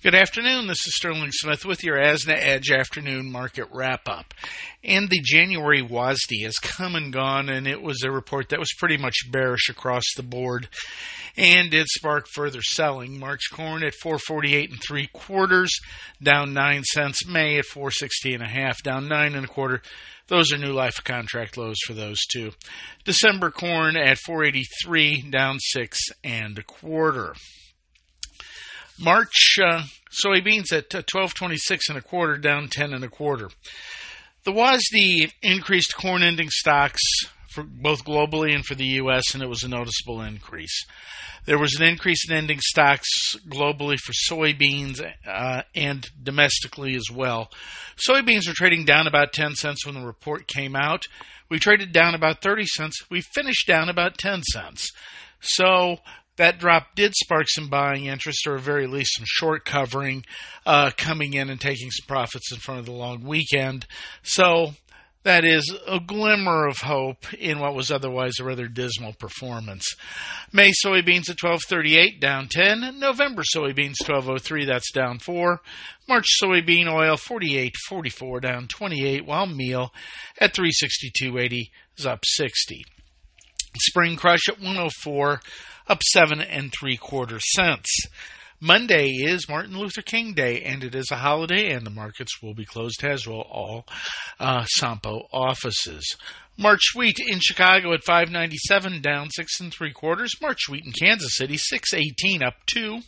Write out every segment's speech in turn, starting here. Good afternoon, this is Sterling Smith with your ASNA Edge Afternoon Market Wrap-Up. And the January WASDE has come and gone, and it was a report that was pretty much bearish across the board and did spark further selling. March corn at 448 3/4, down 9 cents. May at 460 1/2, down 9 1/4. Those are new life contract lows for those two. December corn at 483, down 6 1/4. March soybeans at 1226 1/4, down 10 1/4. The WASDE increased corn ending stocks for both globally and for the U.S., and it was a noticeable increase. There was an increase in ending stocks globally for soybeans and domestically as well. Soybeans were trading down about 10 cents when the report came out. We traded down about 30 cents. We finished down about 10 cents. So that drop did spark some buying interest, or at very least some short covering coming in and taking some profits in front of the long weekend. So that is a glimmer of hope in what was otherwise a rather dismal performance. May soybeans at 1238, down 10. November soybeans 1203, that's down 4. March soybean oil 48.44, down 28, while meal at 362.80 is up 60. Spring crush at 104, up 7 3/4 cents. Monday is Martin Luther King Day, and it is a holiday, and the markets will be closed, as will all Sampo offices. March wheat in Chicago at 5.97, down 6 3/4. March wheat in Kansas City 6.18, up 2,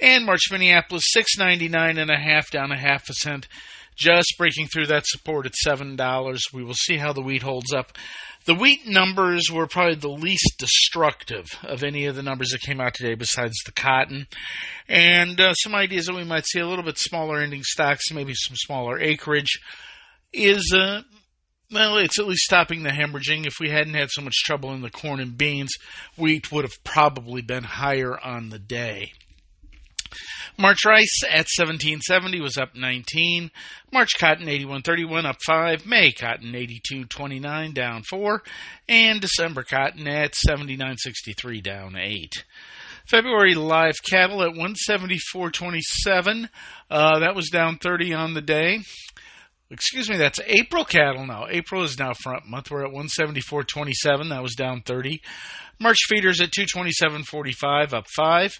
and March Minneapolis 6.99 1/2, down 1/2 cent. Just breaking through that support at $7. We will see how the wheat holds up. The wheat numbers were probably the least destructive of any of the numbers that came out today besides the cotton. And some ideas that we might see a little bit smaller ending stocks, maybe some smaller acreage, is well, it's at least stopping the hemorrhaging. If we hadn't had so much trouble in the corn and beans, wheat would have probably been higher on the day. March rice at 17.70 was up 19. March cotton 81.31, up 5. May cotton 82.29, down 4. And December cotton at 79.63, down 8. February live cattle at 174.27. That was down 30 on the day. Excuse me, that's April cattle now. April is now front month. We're at 174.27. That was down 30. March feeders at 227.45, up 5.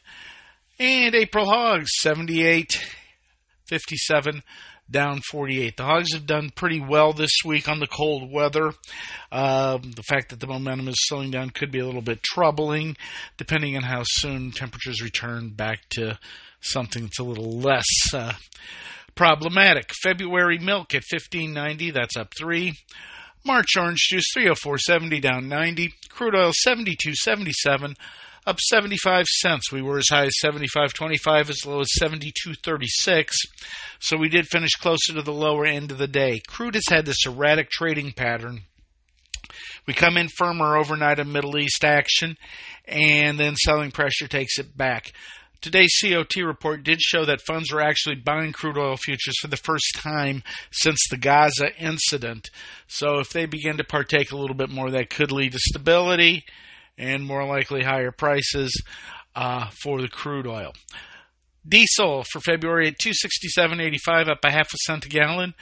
And April hogs, 78.57, down 48. The hogs have done pretty well this week on the cold weather. The fact that the momentum is slowing down could be a little bit troubling, depending on how soon temperatures return back to something that's a little less problematic. February milk at 15.90, that's up 3. March orange juice, 304.70, down 90. Crude oil, 72.77. Up 75 cents. We were as high as 75.25, as low as 72.36. So we did finish closer to the lower end of the day. Crude has had this erratic trading pattern. We come in firmer overnight on Middle East action, and then selling pressure takes it back. Today's COT report did show that funds were actually buying crude oil futures for the first time since the Gaza incident. So if they begin to partake a little bit more, that could lead to stability and more likely higher prices for the crude oil. Diesel for February at 267.85, up 1/2 cent a gallon.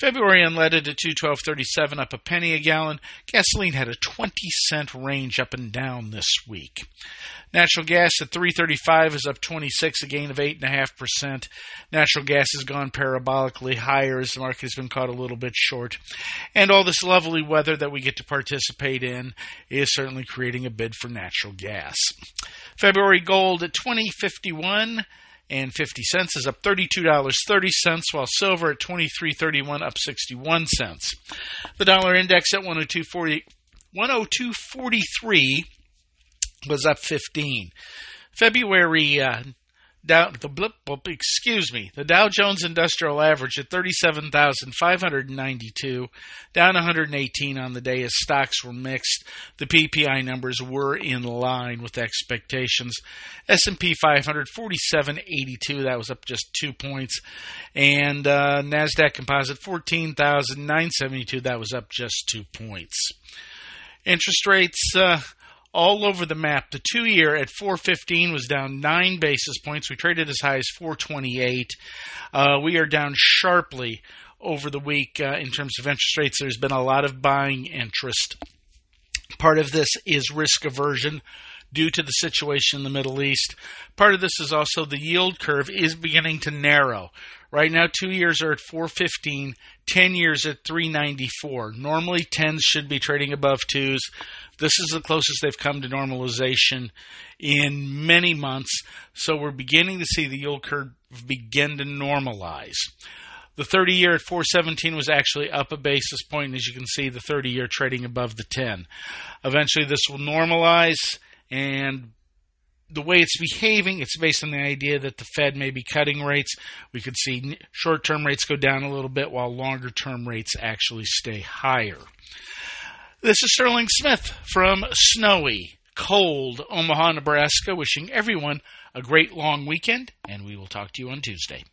February unleaded at 212.37, up 1 penny a gallon. Gasoline had a 20-cent range up and down this week. Natural gas at 3.35 is up 26, a gain of 8.5%. Natural gas has gone parabolically higher as the market has been caught a little bit short. And all this lovely weather that we get to participate in is certainly creating a bid for natural gas. February gold at 20.51. and 50 cents is up $32.30, while silver at 23.31, up 61 cents. The dollar index at 102.43 was up 15. February the Dow Jones Industrial Average at 37,592, down 118 on the day as stocks were mixed. The PPI numbers were in line with expectations. S&P 500, 47.82, that was up just 2 points. And NASDAQ Composite, 14,972, that was up just 2 points. Interest rates all over the map. The 2-year at 4.15 was down 9 basis points. We traded as high as 4.28. We are down sharply over the week in terms of interest rates. There's been a lot of buying interest. Part of this is risk aversion due to the situation in the Middle East. Part of this is also the yield curve is beginning to narrow. Right now, 2 years are at 4.15, 10 years at 3.94. Normally, 10s should be trading above 2s. This is the closest they've come to normalization in many months, so we're beginning to see the yield curve begin to normalize. The 30-year at 4.17 was actually up a basis point, and as you can see, the 30-year trading above the 10. Eventually, this will normalize, and the way it's behaving, it's based on the idea that the Fed may be cutting rates. We could see short-term rates go down a little bit while longer-term rates actually stay higher. This is Sterling Smith from snowy, cold Omaha, Nebraska, wishing everyone a great long weekend, and we will talk to you on Tuesday.